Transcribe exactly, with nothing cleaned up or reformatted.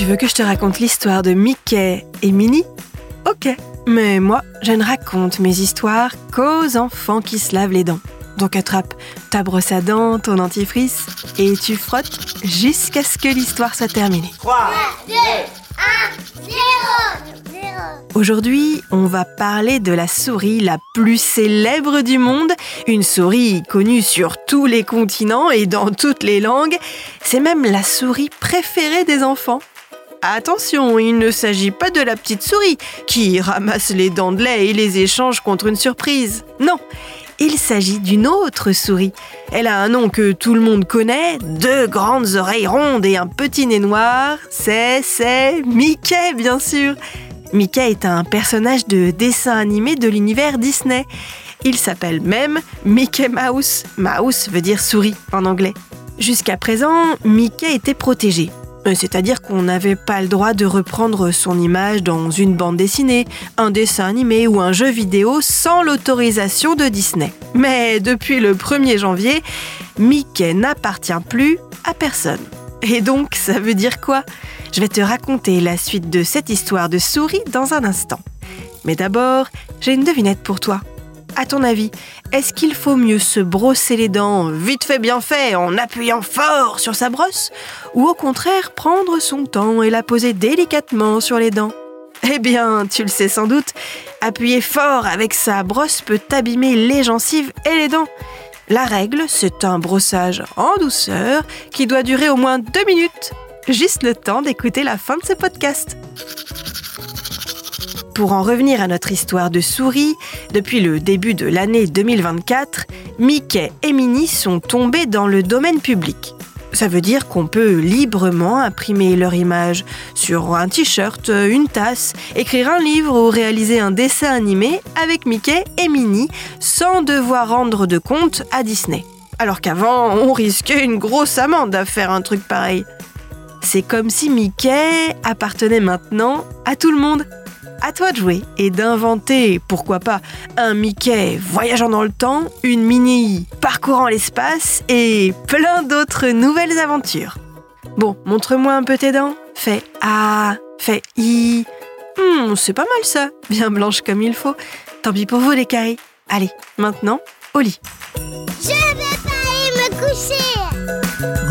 Tu veux que je te raconte l'histoire de Mickey et Minnie? Ok, mais moi, je ne raconte mes histoires qu'aux enfants qui se lavent les dents. Donc attrape ta brosse à dents, ton dentifrice, et tu frottes jusqu'à ce que l'histoire soit terminée. trois, deux, un, zéro Aujourd'hui, on va parler de la souris la plus célèbre du monde, une souris connue sur tous les continents et dans toutes les langues. C'est même la souris préférée des enfants. Attention, il ne s'agit pas de la petite souris qui ramasse les dents de lait et les échange contre une surprise. Non, il s'agit d'une autre souris. Elle a un nom que tout le monde connaît, deux grandes oreilles rondes et un petit nez noir. C'est, c'est Mickey, bien sûr. Mickey est un personnage de dessin animé de l'univers Disney. Il s'appelle même Mickey Mouse. Mouse veut dire souris en anglais. Jusqu'à présent, Mickey était protégé. C'est-à-dire qu'on n'avait pas le droit de reprendre son image dans une bande dessinée, un dessin animé ou un jeu vidéo sans l'autorisation de Disney. Mais depuis le premier janvier, Mickey n'appartient plus à personne. Et donc, ça veut dire quoi ? Je vais te raconter la suite de cette histoire de souris dans un instant. Mais d'abord, j'ai une devinette pour toi. À ton avis, est-ce qu'il faut mieux se brosser les dents vite fait bien fait en appuyant fort sur sa brosse ou au contraire prendre son temps et la poser délicatement sur les dents? Eh bien, tu le sais sans doute, appuyer fort avec sa brosse peut abîmer les gencives et les dents. La règle, c'est un brossage en douceur qui doit durer au moins deux minutes. Juste le temps d'écouter la fin de ce podcast. Pour en revenir à notre histoire de souris, depuis le début de l'année deux mille vingt-quatre, Mickey et Minnie sont tombés dans le domaine public. Ça veut dire qu'on peut librement imprimer leur image sur un t-shirt, une tasse, écrire un livre ou réaliser un dessin animé avec Mickey et Minnie sans devoir rendre de compte à Disney. Alors qu'avant, on risquait une grosse amende à faire un truc pareil. C'est comme si Mickey appartenait maintenant à tout le monde. À toi de jouer et d'inventer, pourquoi pas, un Mickey voyageant dans le temps, une Minnie parcourant l'espace et plein d'autres nouvelles aventures. Bon, montre-moi un peu tes dents. Fais A, fais I. Hmm, c'est pas mal ça, bien blanche comme il faut. Tant pis pour vous les caries. Allez, maintenant, au lit. Je vais pas aller me coucher.